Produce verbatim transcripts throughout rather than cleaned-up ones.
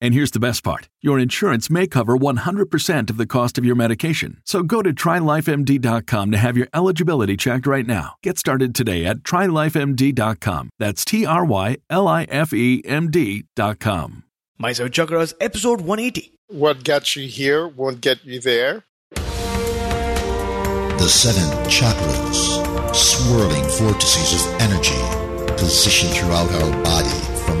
And here's the best part. Your insurance may cover one hundred percent of the cost of your medication. So go to try life M D dot com to have your eligibility checked right now. Get started today at try life M D dot com. That's T R Y L I F E M D dot com. My Seven Chakras, episode one eighty. What got you here won't get you there. The Seven Chakras, swirling vortices of energy, positioned throughout our body, from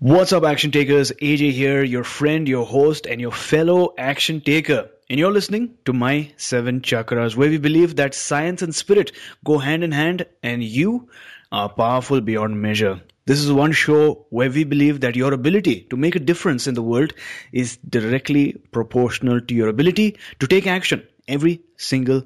What's up, action takers? A J here, your friend, your host, and your fellow action taker. And you're listening to My Seven Chakras, where we believe that science and spirit go hand in hand, and you are powerful beyond measure. This is one show where we believe that your ability to make a difference in the world is directly proportional to your ability to take action every single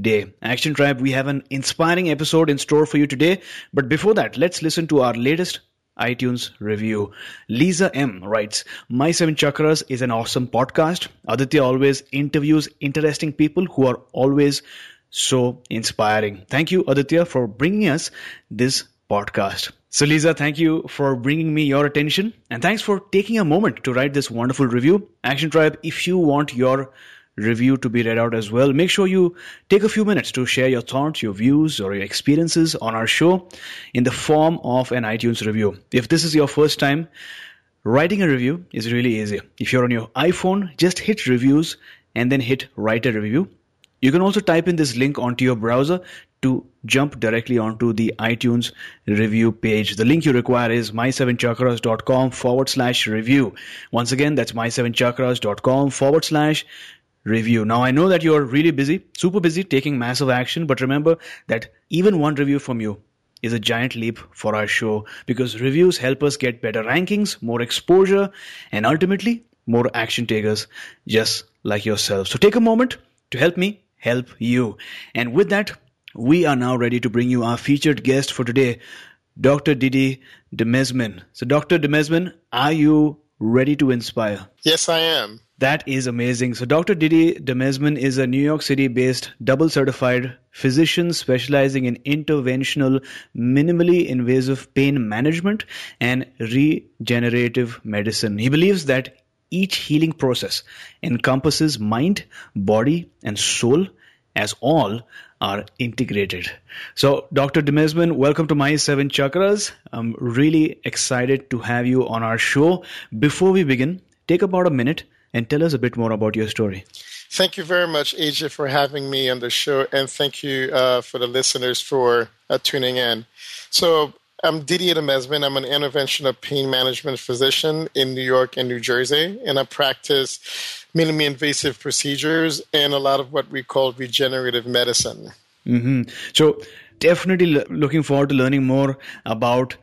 day. Action Tribe, we have an inspiring episode in store for you today. But before that, let's listen to our latest iTunes review. Lisa M. writes, My Seven Chakras is an awesome podcast. Aditya always interviews interesting people who are always so inspiring. Thank you, Aditya, for bringing us this podcast. So Lisa, thank you for bringing me your attention, and thanks for taking a moment to write this wonderful review. Action Tribe, if you want your review to be read out as well, make sure you take a few minutes to share your thoughts, your views, or your experiences on our show in the form of an iTunes review. If this is your first time, writing a review is really easy. If you're on your iPhone, just hit reviews and then hit write a review. You can also type in this link onto your browser to jump directly onto the iTunes review page. The link you require is my seven chakras dot com forward slash review. Once again, that's my seven chakras dot com forward slash review. Now, I know that you're really busy, super busy, taking massive action, but remember that even one review from you is a giant leap for our show, because reviews help us get better rankings, more exposure, and ultimately more action takers just like yourself. So take a moment to help me help you. And with that, we are now ready to bring you our featured guest for today, Doctor Didier Desmesmin. So Doctor Desmesmin, are you ready to inspire? Yes, I am. That is amazing. So Doctor Didier Desmesmin is a New York City-based double-certified physician specializing in interventional, minimally invasive pain management and regenerative medicine. He believes that each healing process encompasses mind, body, and soul, as all are integrated. So Doctor Desmesmin, welcome to My Seven Chakras. I'm really excited to have you on our show. Before we begin, take about a minute and tell us a bit more about your story. Thank you very much, A J, for having me on the show. And thank you uh, for the listeners for uh, tuning in. So I'm Didier Desmesmin. I'm an interventional pain management physician in New York and New Jersey. And I practice minimally invasive procedures and a lot of what we call regenerative medicine. Mm-hmm. So definitely l- looking forward to learning more about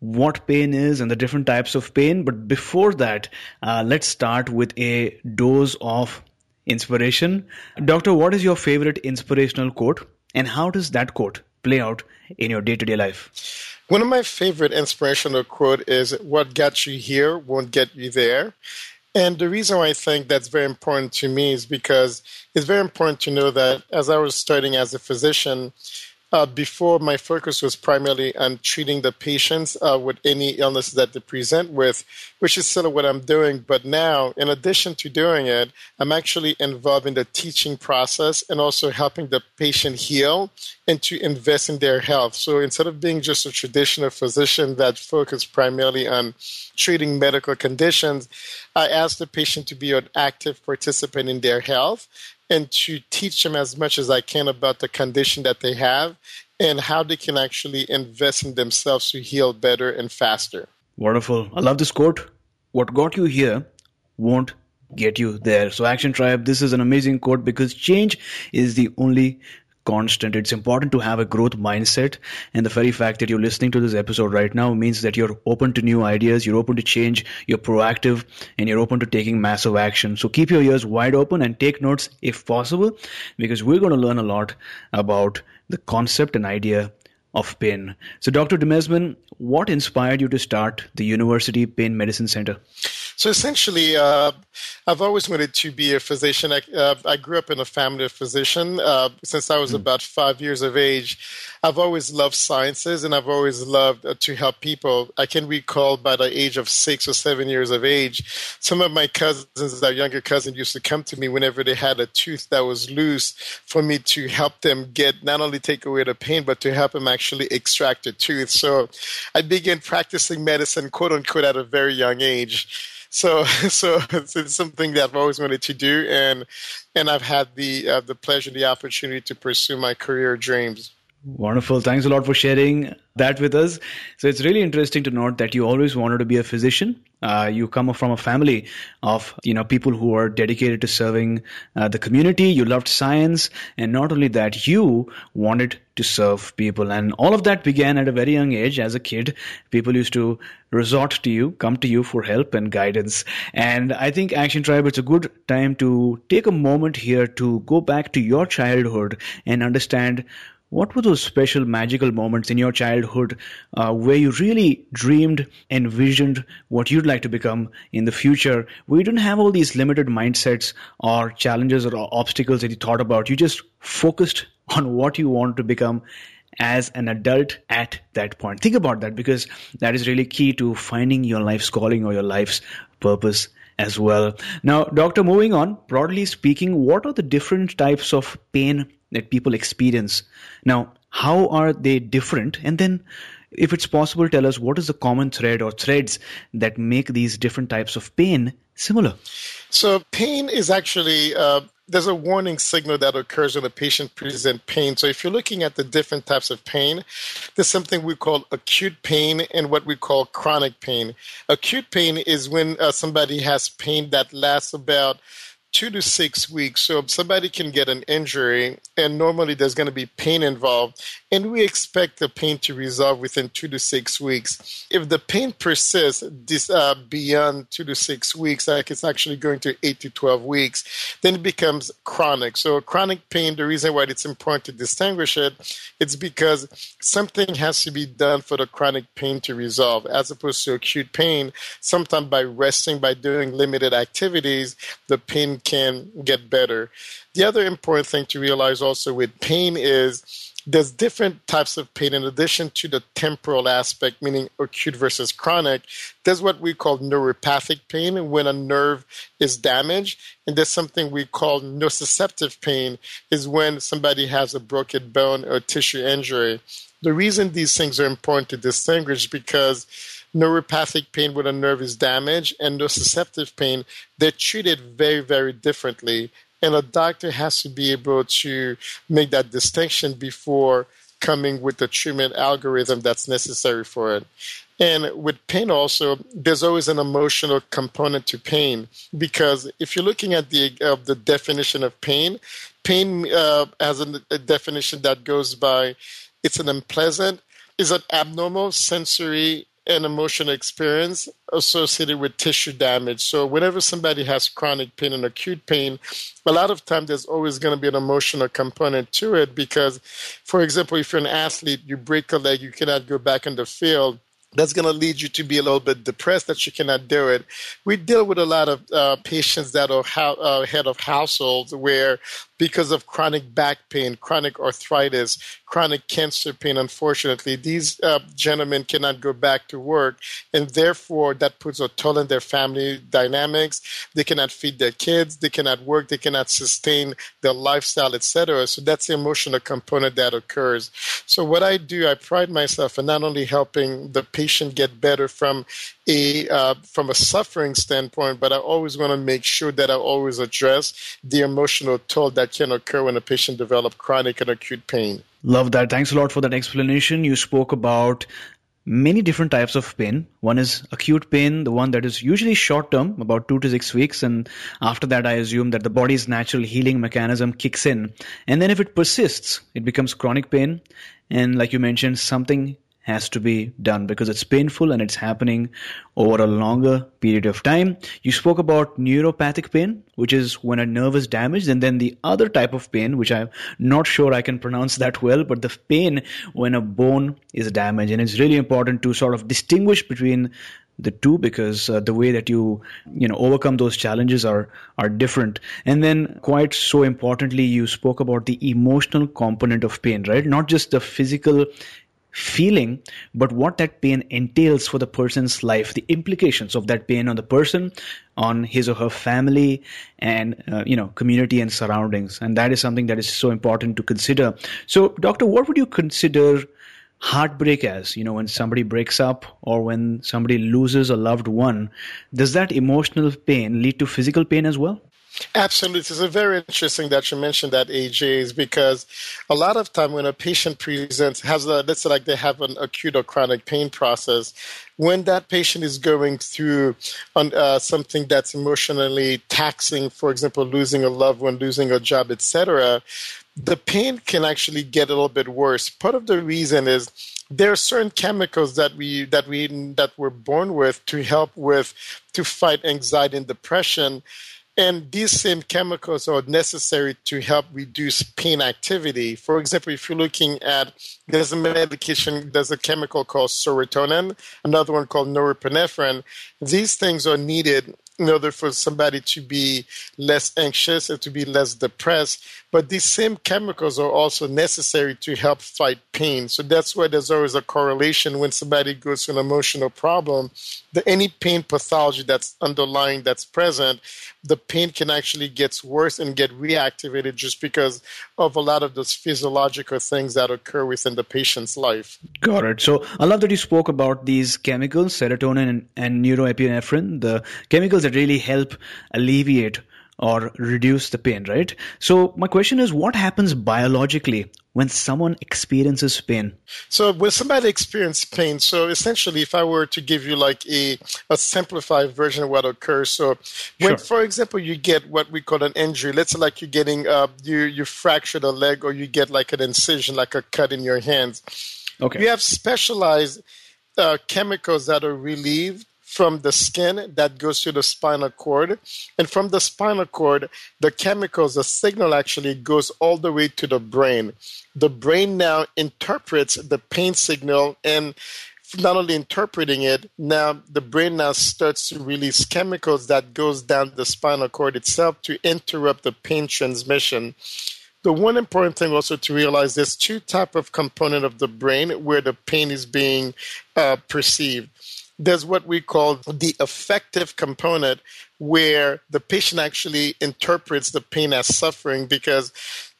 what pain is and the different types of pain. But before that, uh, let's start with a dose of inspiration. Doctor, what is your favorite inspirational quote, and how does that quote play out in your day-to-day life? One of my favorite inspirational quote is, what got you here won't get you there. And the reason why I think that's very important to me is because it's very important to know that as I was starting as a physician, Uh, before, my focus was primarily on treating the patients uh, with any illness that they present with, which is sort of what I'm doing. But now, in addition to doing it, I'm actually involved in the teaching process and also helping the patient heal and to invest in their health. So instead of being just a traditional physician that focused primarily on treating medical conditions, I ask the patient to be an active participant in their health and to teach them as much as I can about the condition that they have and how they can actually invest in themselves to heal better and faster. Wonderful. I love this quote. What got you here won't get you there. So Action Tribe, this is an amazing quote because change is the only constant. It's important to have a growth mindset, and the very fact that you're listening to this episode right now means that you're open to new ideas, you're open to change, you're proactive, and you're open to taking massive action. So keep your ears wide open and take notes if possible, because we're going to learn a lot about the concept and idea of pain. So Doctor Desmesmin, what inspired you to start the University Pain Medicine Center? So essentially, uh, I've always wanted to be a physician. I, uh, I grew up in a family of physicians. Uh, since I was mm. about five years of age, I've always loved sciences and I've always loved uh, to help people. I can recall by the age of six or seven years of age, some of my cousins, our younger cousins, used to come to me whenever they had a tooth that was loose for me to help them get, not only take away the pain, but to help them actually extract the tooth. So I began practicing medicine, quote unquote, at a very young age. So, so it's something that I've always wanted to do, and and I've had the uh, the pleasure, the opportunity to pursue my career dreams. Wonderful. Thanks a lot for sharing that with us. So it's really interesting to note that you always wanted to be a physician. Uh, you come from a family of, you know, people who are dedicated to serving uh, the community. You loved science, and not only that, you wanted to serve people. And all of that began at a very young age. As a kid, people used to resort to you, come to you for help and guidance. And I think, Action Tribe, it's a good time to take a moment here to go back to your childhood and understand what were those special magical moments in your childhood uh, where you really dreamed, envisioned what you'd like to become in the future, where you didn't have all these limited mindsets or challenges or obstacles that you thought about. You just focused on what you want to become as an adult at that point. Think about that, because that is really key to finding your life's calling or your life's purpose as well. Now, Doctor, moving on, broadly speaking, what are the different types of pain that people experience? Now, how are they different? And then, if it's possible, tell us what is the common thread or threads that make these different types of pain similar? So pain is actually, uh, there's a warning signal that occurs when a patient presents pain. So if you're looking at the different types of pain, there's something we call acute pain and what we call chronic pain. Acute pain is when uh, somebody has pain that lasts about two to six weeks. So somebody can get an injury and normally there's going to be pain involved. And we expect the pain to resolve within two to six weeks. If the pain persists this, uh, beyond two to six weeks, like it's actually going to eight to twelve weeks, then it becomes chronic. So chronic pain, the reason why it's important to distinguish it, it's because something has to be done for the chronic pain to resolve, as opposed to acute pain. Sometimes by resting, by doing limited activities, the pain can get better. The other important thing to realize also with pain is there's different types of pain. In addition to the temporal aspect, meaning acute versus chronic, there's what we call neuropathic pain, when a nerve is damaged. And there's something we call nociceptive pain, is when somebody has a broken bone or tissue injury. The reason these things are important to distinguish, because neuropathic pain when a nerve is damaged and nociceptive pain, they're treated very, very differently. And a doctor has to be able to make that distinction before coming with the treatment algorithm that's necessary for it. And with pain also, there's always an emotional component to pain, because if you're looking at the uh, the definition of pain, pain uh, has a, a definition that goes by, it's an unpleasant, it's an abnormal sensory an emotional experience associated with tissue damage. So whenever somebody has chronic pain and acute pain, a lot of times there's always going to be an emotional component to it, because, for example, if you're an athlete, you break a leg, you cannot go back in the field. That's going to lead you to be a little bit depressed that you cannot do it. We deal with a lot of uh, patients that are ho- uh, head of households where because of chronic back pain, chronic arthritis, chronic cancer pain. Unfortunately, these uh, gentlemen cannot go back to work, and therefore that puts a toll on their family dynamics. They cannot feed their kids, they cannot work, they cannot sustain their lifestyle, et cetera. So that's the emotional component that occurs. So what I do, I pride myself in not only helping the patient get better from a uh, from a suffering standpoint, but I always want to make sure that I always address the emotional toll that can occur when a patient develops chronic and acute pain. Love that. Thanks a lot for that explanation. You spoke about many different types of pain. One is acute pain, the one that is usually short-term, about two to six weeks. And after that, I assume that the body's natural healing mechanism kicks in. And then if it persists, it becomes chronic pain. And like you mentioned, something has to be done because it's painful and it's happening over a longer period of time. You spoke about neuropathic pain, which is when a nerve is damaged, and then the other type of pain, which I'm not sure I can pronounce that well, but the pain when a bone is damaged. And it's really important to sort of distinguish between the two because uh, the way that you you know overcome those challenges are are different. And then quite so importantly, you spoke about the emotional component of pain, right? Not just the physical feeling, but what that pain entails for the person's life, the implications of that pain on the person, on his or her family, and uh, you know community and surroundings. And that is something that is so important to consider. So, doctor, what would you consider heartbreak as? You know, when somebody breaks up or when somebody loses a loved one, does that emotional pain lead to physical pain as well? Absolutely. It's a very interesting that you mentioned that, A J, is because a lot of time when a patient presents, has a, let's say like they have an acute or chronic pain process, when that patient is going through on, uh, something that's emotionally taxing, for example, losing a loved one, losing a job, et cetera, the pain can actually get a little bit worse. Part of the reason is there are certain chemicals that we that we that we're born with to help with to fight anxiety and depression. And these same chemicals are necessary to help reduce pain activity. For example, if you're looking at, there's a medication, there's a chemical called serotonin, another one called norepinephrine. These things are needed in order for somebody to be less anxious and to be less depressed. But these same chemicals are also necessary to help fight pain. So that's why there's always a correlation when somebody goes through an emotional problem, the, any pain pathology that's underlying, that's present, the pain can actually get worse and get reactivated just because of a lot of those physiological things that occur within the patient's life. Got it. So I love that you spoke about these chemicals, serotonin and, and norepinephrine, the chemicals that really help alleviate or reduce the pain, right? So my question is, what happens biologically when someone experiences pain? So when somebody experiences pain, so essentially if I were to give you like a, a simplified version of what occurs, so when, sure. for example, you get what we call an injury, let's say like you're getting, uh, you, you fractured a leg or you get like an incision, like a cut in your hands. Okay. We have specialized uh, chemicals that are relieved from the skin that goes to the spinal cord. And from the spinal cord, the chemicals, the signal actually goes all the way to the brain. The brain now interprets the pain signal, and not only interpreting it, now the brain now starts to release chemicals that goes down the spinal cord itself to interrupt the pain transmission. The one important thing also to realize, there's two types of component of the brain where the pain is being uh, perceived. There's what we call the affective component, where the patient actually interprets the pain as suffering, because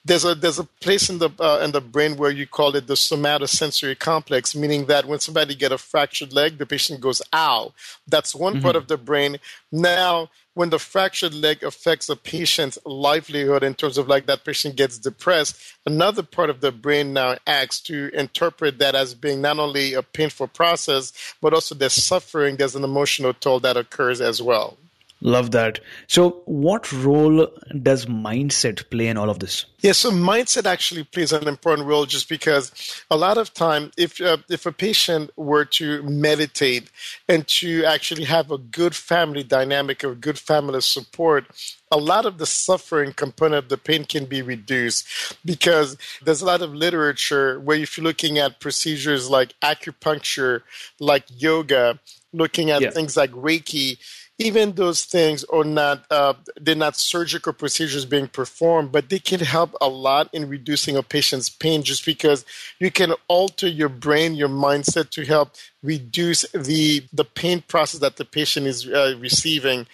there's a there's a place in the uh, in the brain where you call it the somatosensory complex, meaning that when somebody gets a fractured leg, the patient goes, ow. That's one mm-hmm. part of the brain. Now, when the fractured leg affects a patient's livelihood in terms of like that patient gets depressed, another part of the brain now acts to interpret that as being not only a painful process, but also there's suffering, there's an emotional toll that occurs as well. Love that. So what role does mindset play in all of this? Yeah, so mindset actually plays an important role just because a lot of time, if uh, if a patient were to meditate and to actually have a good family dynamic or good family support, a lot of the suffering component of the pain can be reduced, because there's a lot of literature where if you're looking at procedures like acupuncture, like yoga, looking at yeah. things like Reiki, even those things are not, uh, they're not surgical procedures being performed, but they can help a lot in reducing a patient's pain just because you can alter your brain, your mindset to help reduce the the pain process that the patient is uh, receiving.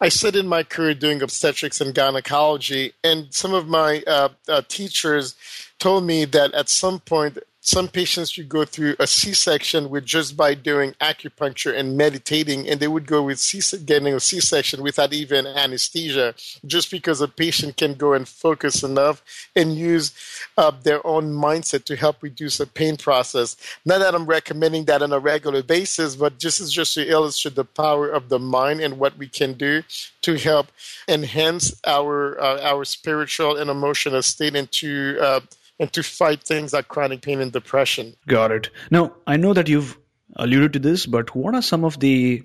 I studied my career doing obstetrics and gynecology, and some of my uh, uh, teachers told me that at some point, some patients should go through a C-section with just by doing acupuncture and meditating, and they would go with C- getting a C-section without even anesthesia, just because a patient can go and focus enough and use uh, their own mindset to help reduce the pain process. Not that I'm recommending that on a regular basis, but this is just to illustrate the power of the mind and what we can do to help enhance our uh, our spiritual and emotional state and to uh, and to fight things like chronic pain and depression. Got it. Now, I know that you've alluded to this, but what are some of the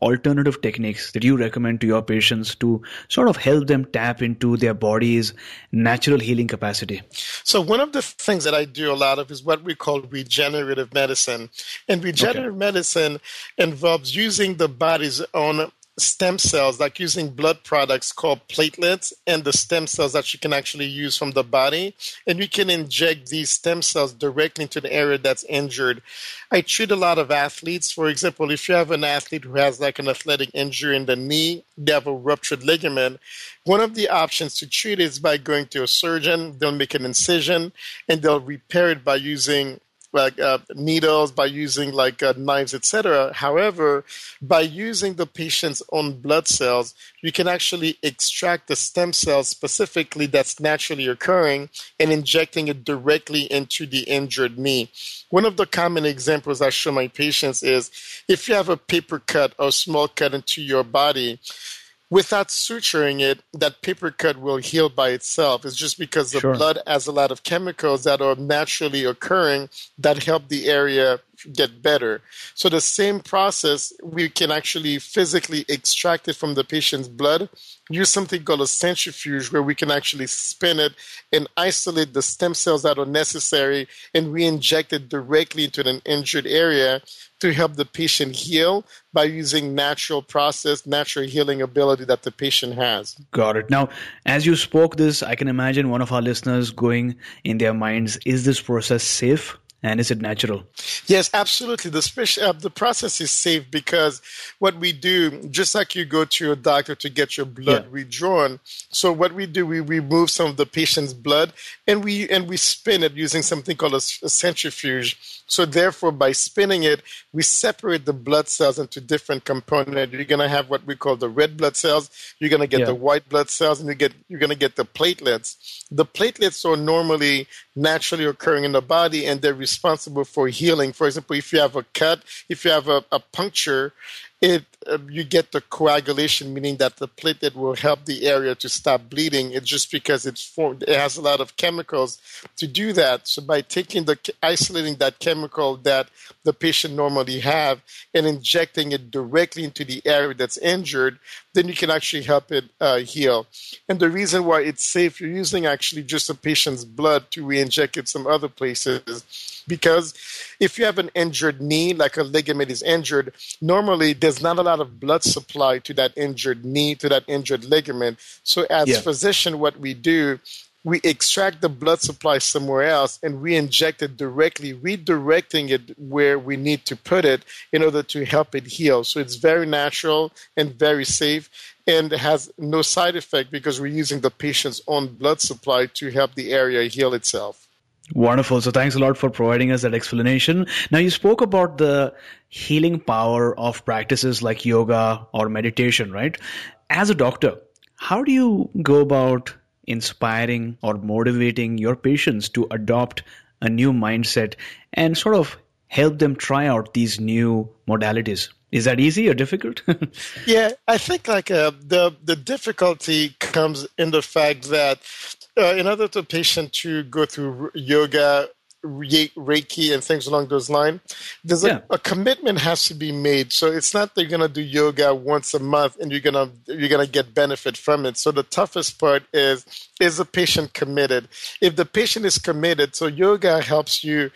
alternative techniques that you recommend to your patients to sort of help them tap into their body's natural healing capacity? So one of the things that I do a lot of is what we call regenerative medicine. And regenerative okay. medicine involves using the body's own stem cells, like using blood products called platelets and the stem cells that you can actually use from the body. And you can inject these stem cells directly into the area that's injured. I treat a lot of athletes. For example, if you have an athlete who has like an athletic injury in the knee, they have a ruptured ligament. One of the options to treat is by going to a surgeon. They'll make an incision and they'll repair it by using like uh, needles, by using like uh, knives, et cetera. However, by using the patient's own blood cells, you can actually extract the stem cells specifically that's naturally occurring and injecting it directly into the injured knee. One of the common examples I show my patients is if you have a paper cut or small cut into your body, without suturing it, that paper cut will heal by itself. It's just because the sure. blood has a lot of chemicals that are naturally occurring that help the area get better. So the same process, we can actually physically extract it from the patient's blood, use something called a centrifuge where we can actually spin it and isolate the stem cells that are necessary and re-inject it directly into an injured area to help the patient heal by using natural process, natural healing ability that the patient has. Got it. Now, as you spoke this, I can imagine one of our listeners going in their minds, is this process safe? And is it natural? Yes, absolutely. The, special, uh, the process is safe because what we do, just like you go to your doctor to get your blood yeah. redrawn, so what we do, we remove some of the patient's blood and we and we spin it using something called a, a centrifuge. So therefore, by spinning it, we separate the blood cells into different components. You're going to have what we call the red blood cells. You're going to get yeah. the white blood cells, and you get you're going to get the platelets. The platelets are normally naturally occurring in the body, and they're responsible for healing. For example, if you have a cut, if you have a, a puncture, it uh, you get the coagulation, meaning that the platelet will help the area to stop bleeding. It's just because it's formed, it has a lot of chemicals to do that. So by taking the isolating that chemical that the patient normally have and injecting it directly into the area that's injured, then you can actually help it uh, heal. And the reason why it's safe, you're using actually just a patient's blood to re-inject it some other places, because if you have an injured knee, like a ligament is injured, normally there's not a lot of blood supply to that injured knee, to that injured ligament. So as yeah. physician, what we do, we extract the blood supply somewhere else and we inject it directly, redirecting it where we need to put it in order to help it heal. So it's very natural and very safe and has no side effect because we're using the patient's own blood supply to help the area heal itself. Wonderful. So thanks a lot for providing us that explanation. Now, you spoke about the healing power of practices like yoga or meditation, right? As a doctor, how do you go about inspiring or motivating your patients to adopt a new mindset and sort of help them try out these new modalities? Is that easy or difficult? Yeah, I think like uh, the the difficulty comes in the fact that Uh, in order for a patient to go through yoga, re- Reiki, and things along those lines, there's yeah. a, a commitment has to be made. So it's not that you're going to do yoga once a month and you're going to you're going to get benefit from it. So the toughest part is, is the patient committed? If the patient is committed, so yoga helps you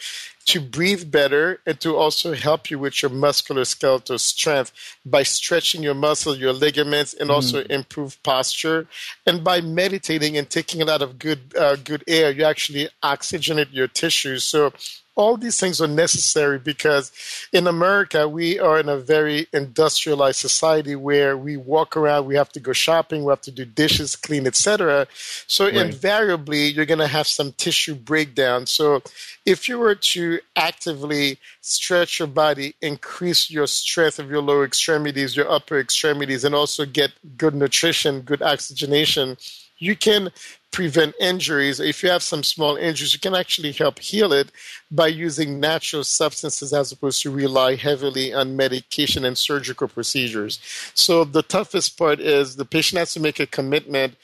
to breathe better and to also help you with your musculoskeletal strength by stretching your muscles, your ligaments, and mm. also improve posture. And by meditating and taking a lot of good uh, good air, you actually oxygenate your tissues. So all these things are necessary because in America, we are in a very industrialized society where we walk around, we have to go shopping, we have to do dishes, clean, et cetera. So right. invariably, you're going to have some tissue breakdown. So if you were to actively stretch your body, increase your strength of your lower extremities, your upper extremities, and also get good nutrition, good oxygenation, you can prevent injuries. If you have some small injuries, you can actually help heal it by using natural substances as opposed to rely heavily on medication and surgical procedures. So the toughest part is the patient has to make a commitment,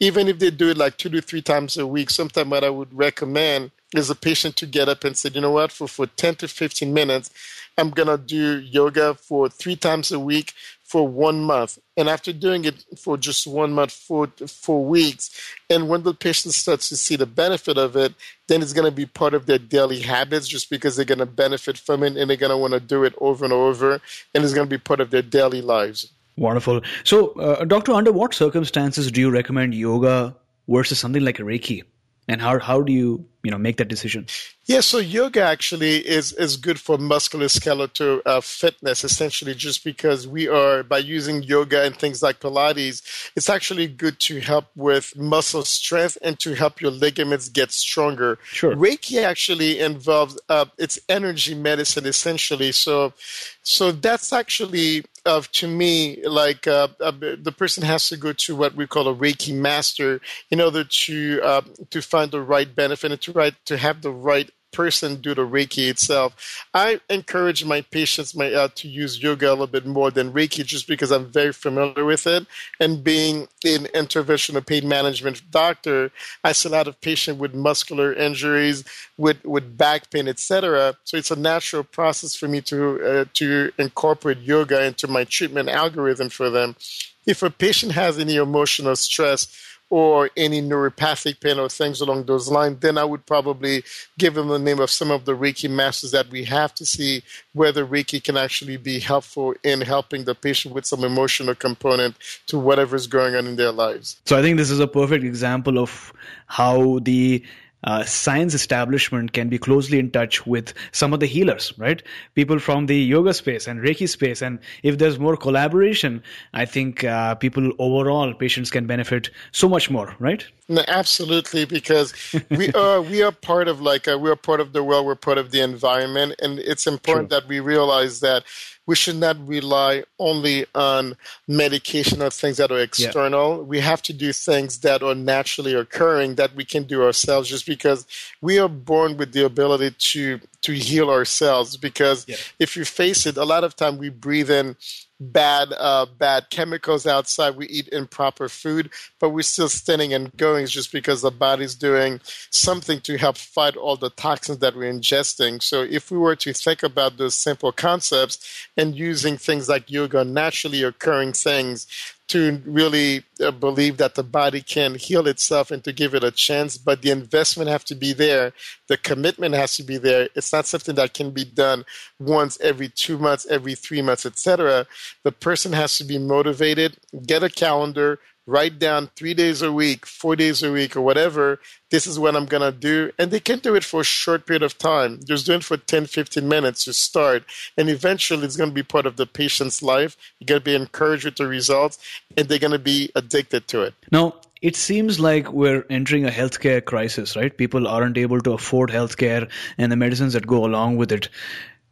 even if they do it like two to three times a week. Sometimes what I would recommend is a patient to get up and say, you know what, for, for ten to fifteen minutes, I'm going to do yoga for three times a week for one month. And after doing it for just one month, for four weeks, and when the patient starts to see the benefit of it, then it's going to be part of their daily habits just because they're going to benefit from it and they're going to want to do it over and over, and it's going to be part of their daily lives. Wonderful. So, uh, Doctor, under what circumstances do you recommend yoga versus something like Reiki? And how how do you, you know, make that decision? Yeah, so yoga actually is, is good for musculoskeletal uh, fitness, essentially, just because we are, by using yoga and things like Pilates, it's actually good to help with muscle strength and to help your ligaments get stronger. Sure. Reiki actually involves, uh, it's energy medicine, essentially. So so that's actually... Of, to me, like uh, uh, the person has to go to what we call a Reiki master in order to uh, to find the right benefit and to right to have the right person do the Reiki itself. I encourage my patients my uh, to use yoga a little bit more than Reiki just because I'm very familiar with it. And being an interventional pain management doctor, I see a lot of patients with muscular injuries, with, with back pain, et cetera. So it's a natural process for me to uh, to incorporate yoga into my treatment algorithm for them. If a patient has any emotional stress or any neuropathic pain or things along those lines, then I would probably give them the name of some of the Reiki masters that we have to see whether Reiki can actually be helpful in helping the patient with some emotional component to whatever's going on in their lives. So I think this is a perfect example of how the Uh, science establishment can be closely in touch with some of the healers, right? People from the yoga space and Reiki space. And if there's more collaboration, I think uh, people overall, patients can benefit so much more, right? No, absolutely, because we are we are part of like a, we are part of the world, we're part of the environment, and it's important True. That we realize that we should not rely only on medication or things that are external. Yeah. We have to do things that are naturally occurring that we can do ourselves, just because we are born with the ability to to heal ourselves. Because yeah. if you face it, a lot of time we breathe in bad uh, bad chemicals outside, we eat improper food, but we're still standing and going just because the body's doing something to help fight all the toxins that we're ingesting. So if we were to think about those simple concepts and using things like yoga, naturally occurring things, to really uh, believe that the body can heal itself and to give it a chance, but the investment has to be there. The commitment has to be there. It's not something that can be done once every two months, every three months, et cetera. The person has to be motivated, get a calendar, write down three days a week, four days a week or whatever, this is what I'm going to do. And they can do it for a short period of time. Just do it for ten, fifteen minutes to start. And eventually it's going to be part of the patient's life. You're going to be encouraged with the results and they're going to be addicted to it. Now, it seems like we're entering a healthcare crisis, right? People aren't able to afford healthcare and the medicines that go along with it.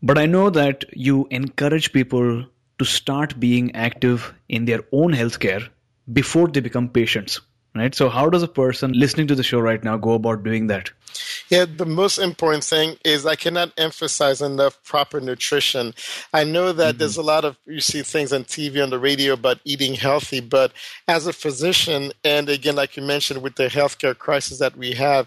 But I know that you encourage people to start being active in their own healthcare before they become patients, right? So how does a person listening to the show right now go about doing that? Yeah, the most important thing is I cannot emphasize enough proper nutrition. I know that mm-hmm. there's a lot of, you see things on T V, on the radio about eating healthy, but as a physician, and again, like you mentioned, with the healthcare crisis that we have,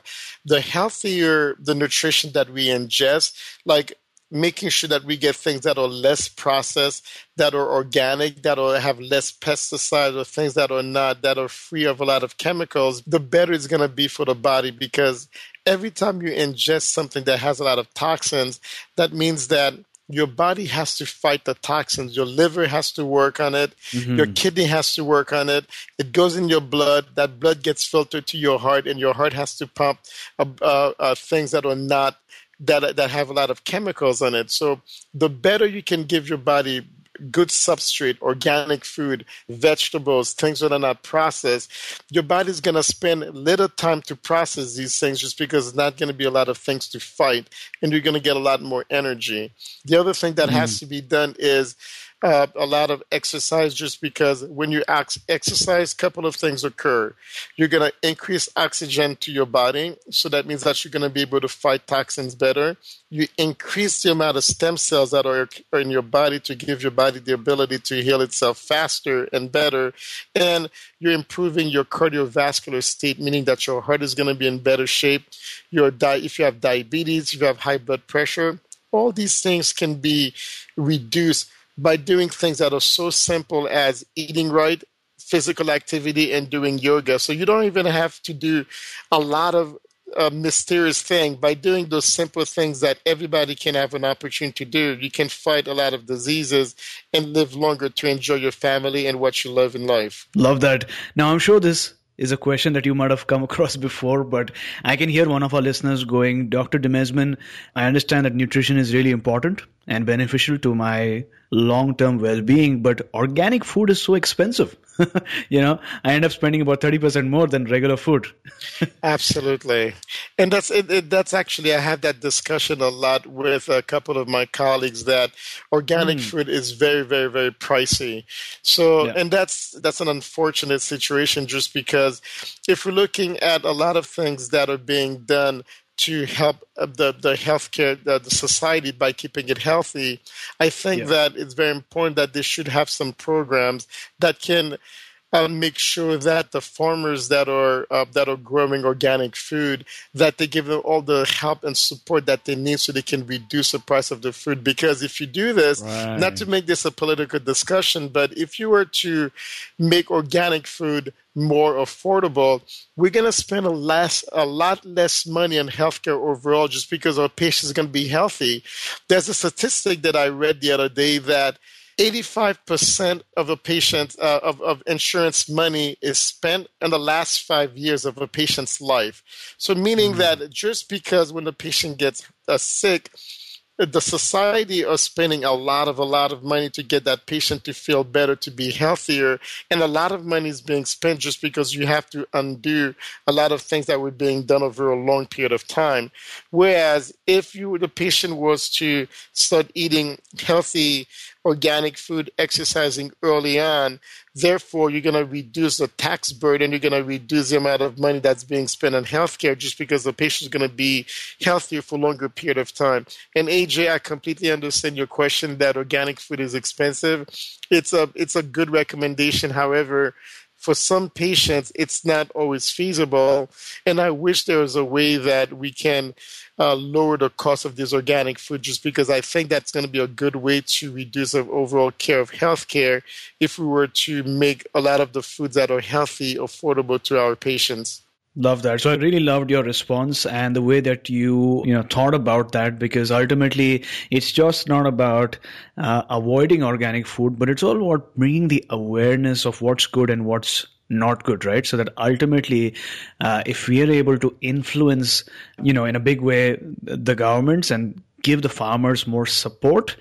the healthier the nutrition that we ingest, like making sure that we get things that are less processed, that are organic, that are, have less pesticides or things that are not, that are free of a lot of chemicals, the better it's going to be for the body. Because every time you ingest something that has a lot of toxins, that means that your body has to fight the toxins. Your liver has to work on it. Mm-hmm. Your kidney has to work on it. It goes in your blood. That blood gets filtered to your heart, and your heart has to pump uh, uh, uh, things that are not, that that have a lot of chemicals on it. So the better you can give your body good substrate, organic food, vegetables, things that are not processed, your body's going to spend little time to process these things just because it's not going to be a lot of things to fight, and you're going to get a lot more energy. The other thing that mm-hmm. has to be done is uh, a lot of exercise, just because when you ex- exercise, a couple of things occur. You're going to increase oxygen to your body, so that means that you're going to be able to fight toxins better. You increase the amount of stem cells that are in your body to give your body the ability to heal itself faster and better. And you're improving your cardiovascular state, meaning that your heart is going to be in better shape. Your di- if you have diabetes, if you have high blood pressure, all these things can be reduced by doing things that are so simple as eating right, physical activity, and doing yoga. So you don't even have to do a lot of a mysterious thing. By doing those simple things that everybody can have an opportunity to do, you can fight a lot of diseases and live longer to enjoy your family and what you love in life. Love that. Now, I'm sure this is a question that you might have come across before, but I can hear one of our listeners going, Doctor Desmesmin, I understand that nutrition is really important and beneficial to my long-term well-being, but organic food is so expensive. You know, I end up spending about thirty percent more than regular food. Absolutely. And that's it, it, that's actually, I have that discussion a lot with a couple of my colleagues, that organic mm. food is very, very, very pricey. So, yeah. and that's that's an unfortunate situation, just because if we're looking at a lot of things that are being done to help the, the healthcare, the, the society by keeping it healthy, I think yeah. that it's very important that they should have some programs that can uh, make sure that the farmers that are uh, that are growing organic food, that they give them all the help and support that they need so they can reduce the price of the food. Because if you do this, right. not to make this a political discussion, but if you were to make organic food more affordable, we're going to spend a less, a lot less money on healthcare overall, just because our patients are going to be healthy. There's a statistic that I read the other day that eighty-five percent of a patient uh, of, of insurance money is spent in the last five years of a patient's life. So, meaning mm-hmm. that just because when the patient gets uh, sick, the society are spending a lot of a lot of money to get that patient to feel better, to be healthier, and a lot of money is being spent just because you have to undo a lot of things that were being done over a long period of time. Whereas if you the patient was to start eating healthy organic food, exercising early on, therefore you're going to reduce the tax burden, you're going to reduce the amount of money that's being spent on healthcare, just because the patient is going to be healthier for a longer period of time. And A J, I completely understand your question that organic food is expensive. It's a it's a good recommendation. However, for some patients, it's not always feasible, and I wish there was a way that we can uh, lower the cost of this organic food, just because I think that's going to be a good way to reduce the overall care of healthcare if we were to make a lot of the foods that are healthy affordable to our patients. Love that. So I really loved your response and the way that you, you know, thought about that, because ultimately it's just not about uh, avoiding organic food, but it's all about bringing the awareness of what's good and what's not good, right? So that ultimately, uh, if we are able to influence, you know, in a big way, the governments and give the farmers more support,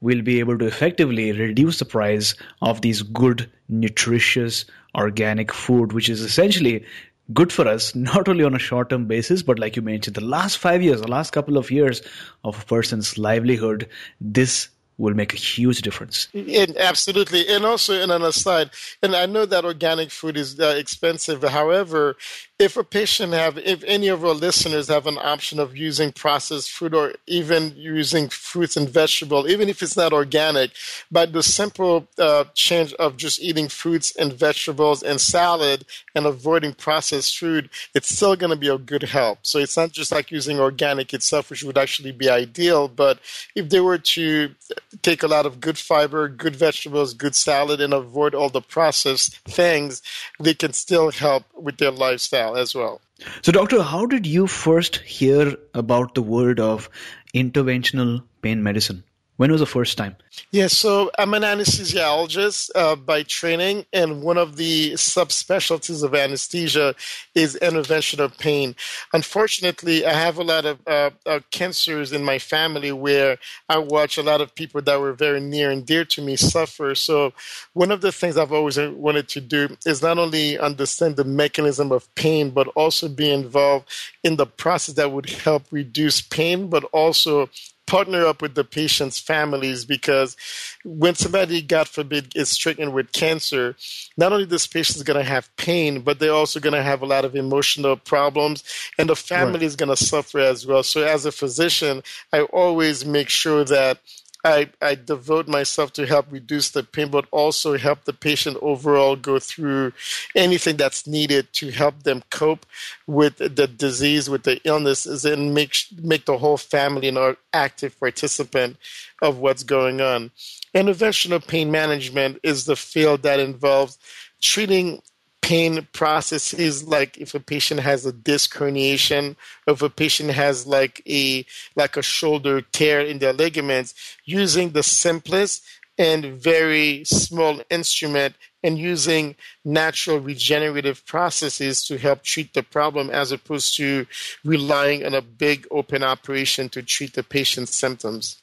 we'll be able to effectively reduce the price of these good, nutritious, organic food, which is essentially good for us, not only on a short-term basis, but like you mentioned, the last five years, the last couple of years of a person's livelihood, this will make a huge difference. And absolutely. And also, and on an aside, and I know that organic food is uh, expensive. However, if a patient have, if any of our listeners have an option of using processed food or even using fruits and vegetables, even if it's not organic, by the simple uh, change of just eating fruits and vegetables and salad and avoiding processed food, it's still going to be a good help. So it's not just like using organic itself, which would actually be ideal, but if they were to take a lot of good fiber, good vegetables, good salad, and avoid all the processed things, they can still help with their lifestyle as well. So, doctor, how did you first hear about the word of interventional pain medicine? When was the first time? Yeah, so I'm an anesthesiologist uh, by training, and one of the subspecialties of anesthesia is interventional pain. Unfortunately, I have a lot of uh, uh, cancers in my family where I watch a lot of people that were very near and dear to me suffer. So one of the things I've always wanted to do is not only understand the mechanism of pain, but also be involved in the process that would help reduce pain, but also partner up with the patient's families, because when somebody, God forbid, is stricken with cancer, not only this patient is going to have pain, but they're also going to have a lot of emotional problems, and the family right. is going to suffer as well. So as a physician, I always make sure that I, I devote myself to help reduce the pain, but also help the patient overall go through anything that's needed to help them cope with the disease, with the illnesses, and make make the whole family an active participant of what's going on. Interventional pain management is the field that involves treating pain processes, like if a patient has a disc herniation, or if a patient has like a like a shoulder tear in their ligaments, using the simplest and very small instrument and using natural regenerative processes to help treat the problem, as opposed to relying on a big open operation to treat the patient's symptoms.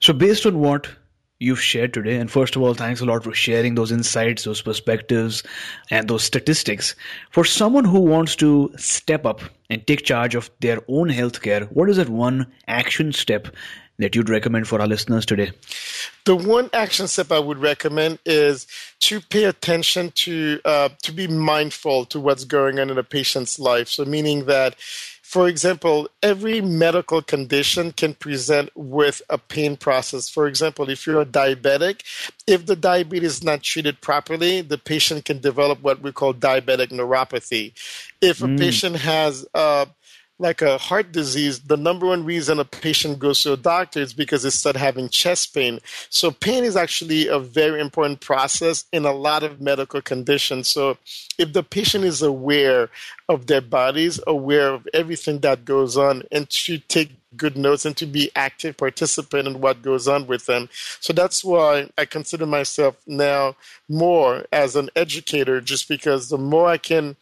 So based on what you've shared today, and first of all, thanks a lot for sharing those insights, those perspectives, and those statistics. For someone who wants to step up and take charge of their own healthcare, what is that one action step that you'd recommend for our listeners today? The one action step I would recommend is to pay attention to, uh, to be mindful to what's going on in a patient's life. So meaning that, for example, every medical condition can present with a pain process. For example, if you're a diabetic, if the diabetes is not treated properly, the patient can develop what we call diabetic neuropathy. If a mm. patient has uh, like a heart disease, the number one reason a patient goes to a doctor is because they start having chest pain. So pain is actually a very important process in a lot of medical conditions. So if the patient is aware of their bodies, aware of everything that goes on, and to take good notes and to be active participant in what goes on with them. So that's why I consider myself now more as an educator, just because the more I can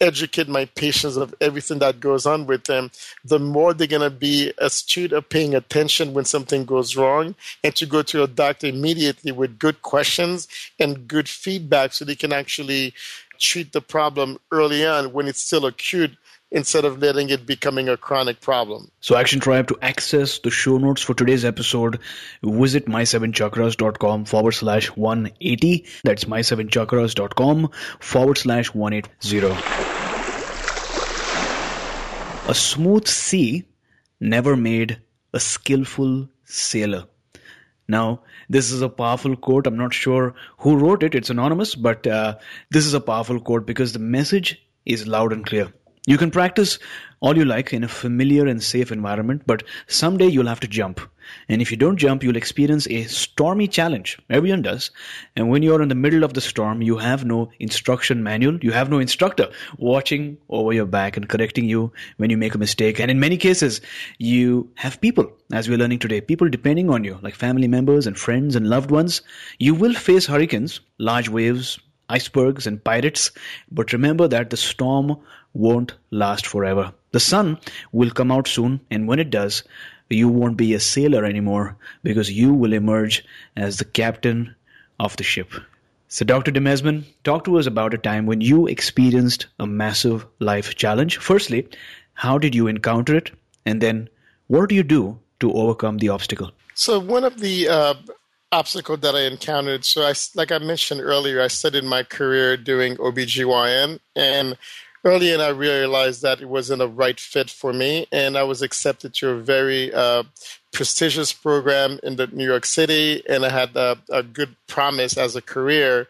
educate my patients of everything that goes on with them, the more they're going to be astute of paying attention when something goes wrong, and to go to a doctor immediately with good questions and good feedback, so they can actually treat the problem early on when it's still acute, instead of letting it becoming a chronic problem. So Action Tribe, to access the show notes for today's episode, visit my seven chakras dot com forward slash 180. That's my seven chakras dot com forward slash 180. A smooth sea never made a skillful sailor. Now, this is a powerful quote. I'm not sure who wrote it. It's anonymous, but uh, this is a powerful quote because the message is loud and clear. You can practice all you like in a familiar and safe environment, but someday you'll have to jump. And if you don't jump, you'll experience a stormy challenge. Everyone does. And when you're in the middle of the storm, you have no instruction manual. You have no instructor watching over your back and correcting you when you make a mistake. And in many cases, you have people, as we're learning today, people depending on you, like family members and friends and loved ones. You will face hurricanes, large waves, icebergs and pirates, but remember that the storm won't last forever. The sun will come out soon, and when it does, you won't be a sailor anymore, because you will emerge as the captain of the ship. So Doctor Desmesmin, talk to us about a time when you experienced a massive life challenge. Firstly, how did you encounter it? And then what do you do to overcome the obstacle? So one of the uh, obstacle that I encountered. So I, like I mentioned earlier, I started my career doing O B G Y N, and early on I realized that it wasn't a right fit for me, and I was accepted to a very uh, prestigious program in the New York City, and I had a, a good promise as a career.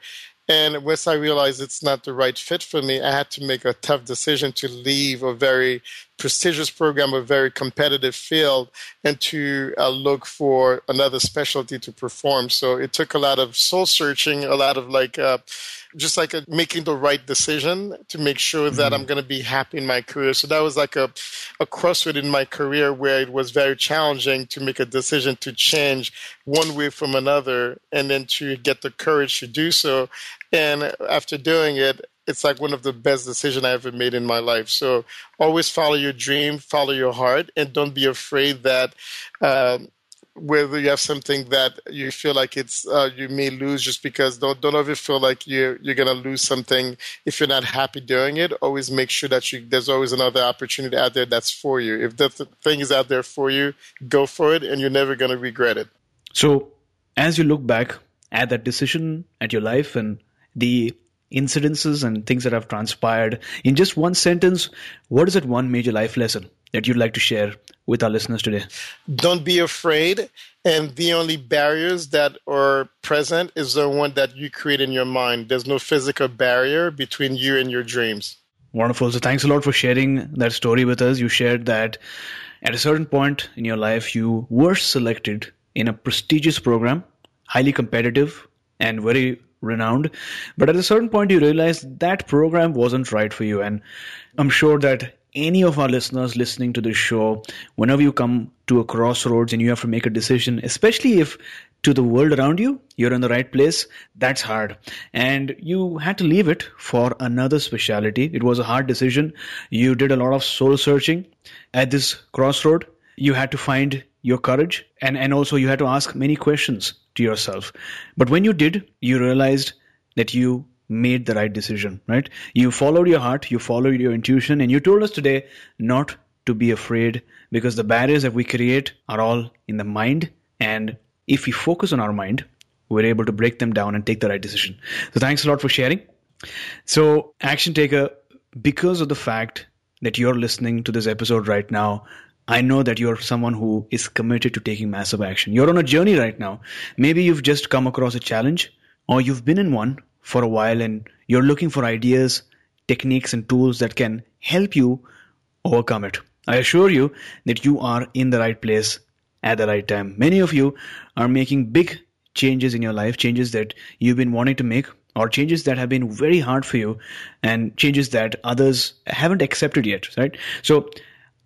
And once I realized it's not the right fit for me, I had to make a tough decision to leave a very prestigious program, a very competitive field, and to uh, look for another specialty to perform. So it took a lot of soul searching, a lot of like, uh, just like a, making the right decision to make sure that mm-hmm. I'm going to be happy in my career. So that was like a, a crossroad in my career where it was very challenging to make a decision to change one way from another, and then to get the courage to do so. And after doing it, it's like one of the best decisions I ever made in my life. So always follow your dream, follow your heart, and don't be afraid that um, whether you have something that you feel like it's uh, you may lose, just because don't don't ever feel like you you're gonna lose something if you're not happy doing it. Always make sure that you there's always another opportunity out there that's for you. If the th- thing is out there for you, go for it, and you're never gonna regret it. So as you look back at that decision, at your life, and the incidences and things that have transpired, in just one sentence, what is that one major life lesson that you'd like to share with our listeners today? Don't be afraid. And the only barriers that are present is the one that you create in your mind. There's no physical barrier between you and your dreams. Wonderful. So thanks a lot for sharing that story with us. You shared that at a certain point in your life, you were selected in a prestigious program, highly competitive and very renowned. But at a certain point, you realized that program wasn't right for you. And I'm sure that any of our listeners listening to this show, whenever you come to a crossroads and you have to make a decision, especially if to the world around you, you're in the right place, that's hard. And you had to leave it for another specialty. It was a hard decision. You did a lot of soul searching at this crossroad. You had to find your courage, and, and also you had to ask many questions to yourself. But when you did, you realized that you made the right decision, right? You followed your heart, you followed your intuition, and you told us today not to be afraid, because the barriers that we create are all in the mind. And if we focus on our mind, we're able to break them down and take the right decision. So thanks a lot for sharing. So Action Taker, because of the fact that you're listening to this episode right now, I know that you're someone who is committed to taking massive action. You're on a journey right now. Maybe you've just come across a challenge, or you've been in one for a while and you're looking for ideas, techniques, and tools that can help you overcome it. I assure you that you are in the right place at the right time. Many of you are making big changes in your life, changes that you've been wanting to make, or changes that have been very hard for you, and changes that others haven't accepted yet, right? So,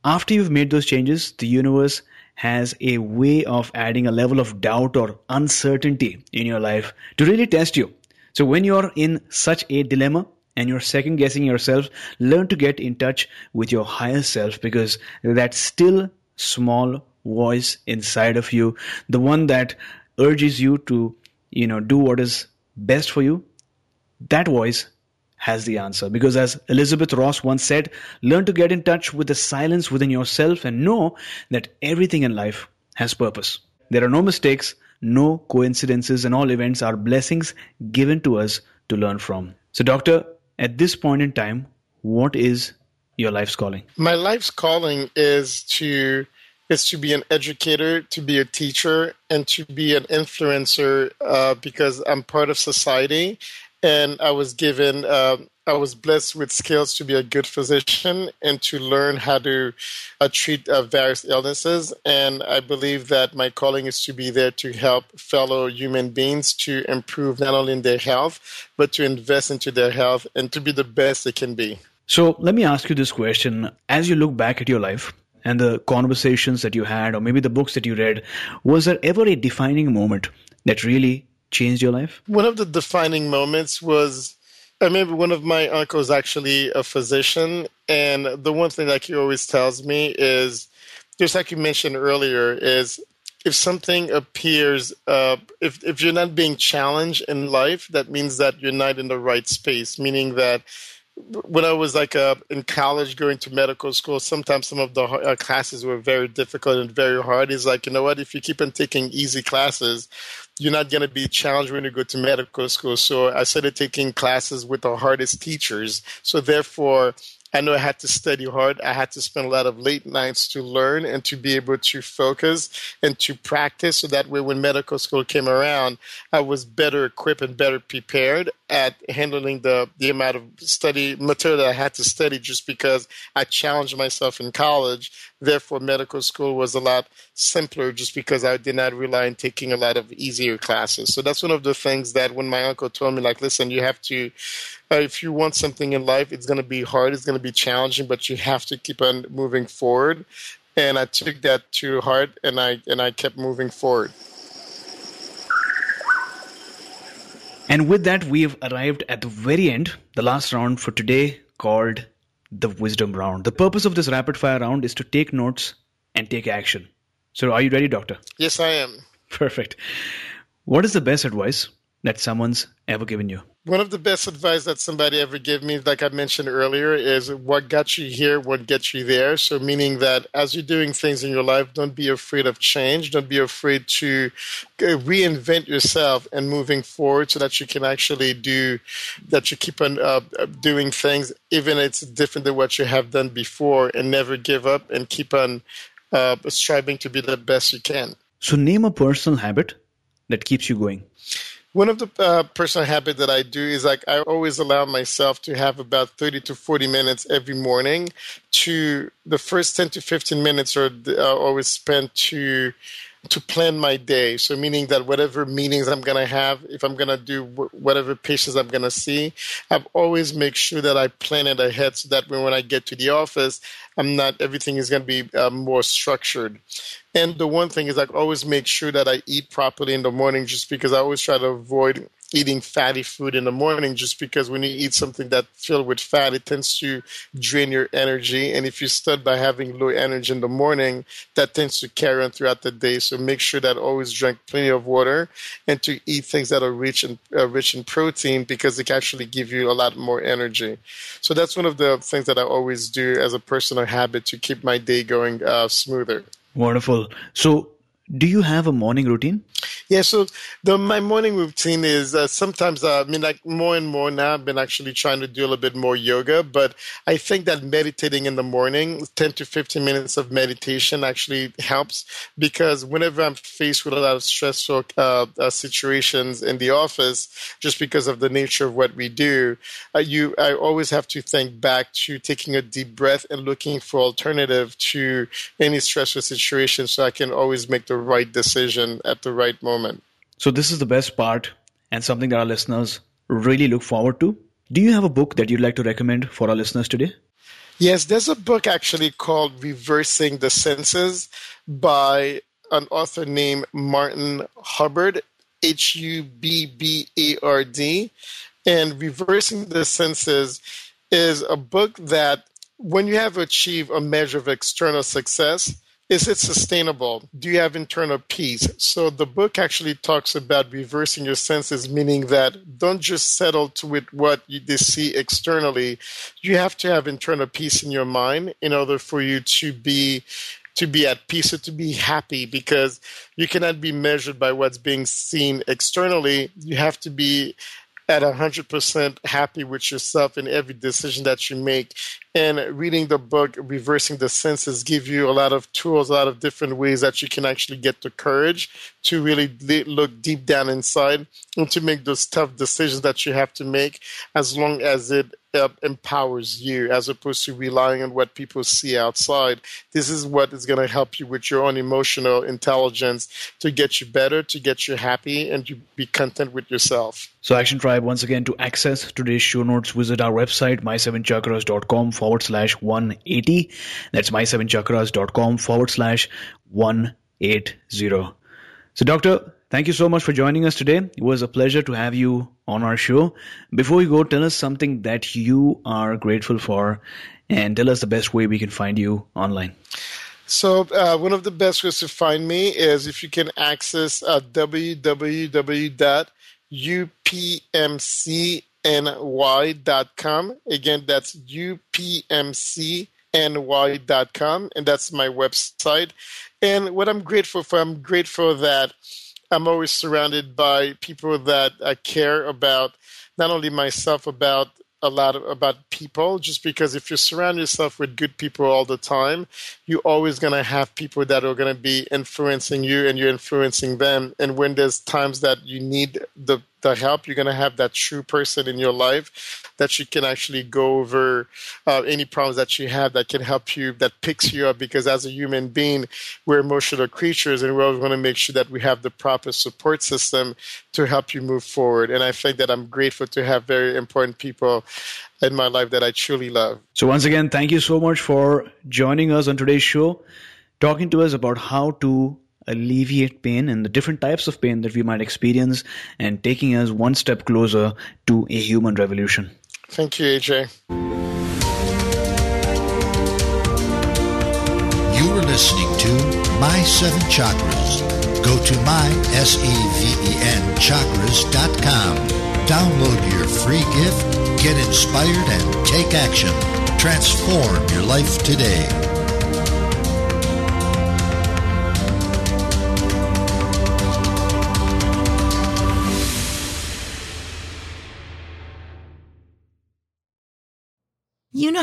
after you've made those changes, the universe has a way of adding a level of doubt or uncertainty in your life to really test you. So when you're in such a dilemma and you're second guessing yourself, learn to get in touch with your higher self, because that still small voice inside of you, the one that urges you to, you know, do what is best for you, that voice has the answer. Because as Elizabeth Ross once said, learn to get in touch with the silence within yourself and know that everything in life has purpose. There are no mistakes, no coincidences, and all events are blessings given to us to learn from. So doctor, at this point in time, what is your life's calling? My life's calling is to is to be an educator, to be a teacher, and to be an influencer, uh, because I'm part of society. And I was given, uh, I was blessed with skills to be a good physician and to learn how to uh, treat uh, various illnesses. And I believe that my calling is to be there to help fellow human beings to improve not only in their health, but to invest into their health and to be the best they can be. So let me ask you this question. As you look back at your life and the conversations that you had, or maybe the books that you read, was there ever a defining moment that really changed your life? One of the defining moments was, I remember one of my uncles actually a physician, and the one thing that he always tells me is, just like you mentioned earlier, is if something appears, uh, if, if you're not being challenged in life, that means that you're not in the right space, meaning that when I was like uh, in college going to medical school, sometimes some of the uh, classes were very difficult and very hard. It's like, you know what, if you keep on taking easy classes, you're not going to be challenged when you go to medical school. So I started taking classes with the hardest teachers. So therefore, I know I had to study hard. I had to spend a lot of late nights to learn and to be able to focus and to practice. So that way, when medical school came around, I was better equipped and better prepared at handling the, the amount of study material that I had to study, just because I challenged myself in college. Therefore, medical school was a lot simpler just because I did not rely on taking a lot of easier classes. So that's one of the things that when my uncle told me, like, listen, you have to, uh, if you want something in life, it's going to be hard, it's going to be challenging, but you have to keep on moving forward. And I took that to heart, and I and I kept moving forward. And with that, we have arrived at the very end, the last round for today, called the Wisdom Round. The purpose of this rapid fire round is to take notes and take action. So are you ready, Doctor? Yes, I am. Perfect. What is the best advice that someone's ever given you? One of the best advice that somebody ever gave me, like I mentioned earlier, is what got you here, what gets you there. So meaning that as you're doing things in your life, don't be afraid of change. Don't be afraid to reinvent yourself and moving forward so that you can actually do, that you keep on uh, doing things, even if it's different than what you have done before, and never give up and keep on uh, striving to be the best you can. So name a personal habit that keeps you going. One of the uh, personal habits that I do is, like, I always allow myself to have about thirty to forty minutes every morning. To the first ten to fifteen minutes are uh, always spent to to plan my day. So meaning that whatever meetings I'm going to have, if I'm going to do wh- whatever patients I'm going to see, I've always make sure that I plan it ahead so that when, when I get to the office, I'm not, everything is going to be uh, more structured. And the one thing is, I always make sure that I eat properly in the morning, just because I always try to avoid eating fatty food in the morning, just because when you eat something that's filled with fat, it tends to drain your energy. And if you start by having low energy in the morning, that tends to carry on throughout the day. So make sure that I always drink plenty of water and to eat things that are rich in, uh, rich in protein, because it can actually give you a lot more energy. So that's one of the things that I always do as a personal habit to keep my day going uh, smoother. Wonderful. So do you have a morning routine? Yeah, so the, my morning routine is uh, sometimes, uh, I mean, like more and more now, I've been actually trying to do a little bit more yoga, but I think that meditating in the morning, ten to fifteen minutes of meditation actually helps, because whenever I'm faced with a lot of stressful uh, uh, situations in the office, just because of the nature of what we do, uh, you, I always have to think back to taking a deep breath and looking for alternative to any stressful situation, so I can always make the right decision at the right moment. So this is the best part and something that our listeners really look forward to. Do you have a book that you'd like to recommend for our listeners today? Yes, there's a book actually called Reversing the Senses by an author named Martin Hubbard, H U B B A R D. And Reversing the Senses is a book that when you have achieved a measure of external success, is it sustainable? Do you have internal peace? So the book actually talks about reversing your senses, meaning that don't just settle to with what you see externally. You have to have internal peace in your mind in order for you to be to be at peace or to be happy, because you cannot be measured by what's being seen externally. You have to be at one hundred percent happy with yourself in every decision that you make. And reading the book, Reversing the Senses, give you a lot of tools, a lot of different ways that you can actually get the courage to really look deep down inside and to make those tough decisions that you have to make, as long as it uh, empowers you, as opposed to relying on what people see outside. This is what is going to help you with your own emotional intelligence to get you better, to get you happy, and to be content with yourself. So Action Tribe, once again, to access today's show notes, visit our website, my seven chakras dot com forward slash one eighty. That's my seven chakras dot com forward slash one eighty. So, Doctor, thank you so much for joining us today. It was a pleasure to have you on our show. Before we go, tell us something that you are grateful for, and tell us the best way we can find you online. So uh, one of the best ways to find me is if you can access uh, w w w dot u p m c n y dot com. Again, that's u p m c n y dot com, and that's my website. And what I'm grateful for, I'm grateful that I'm always surrounded by people that I care about, not only myself, about a lot of, about people, just because if you surround yourself with good people all the time, you're always going to have people that are going to be influencing you and you're influencing them. And when there's times that you need the, the help, you're going to have that true person in your life that you can actually go over uh, any problems that you have, that can help you, that picks you up. Because as a human being, we're emotional creatures and we always want to make sure that we have the proper support system to help you move forward. And I think that I'm grateful to have very important people in my life that I truly love. So once again, thank you so much for joining us on today's show, talking to us about how to alleviate pain and the different types of pain that we might experience and taking us one step closer to a human revolution. Thank you, A J. You were listening to My Seven Chakras. Go to my, S E V E N, chakras dot com. Download your free gift. Get inspired and take action. Transform your life today. You know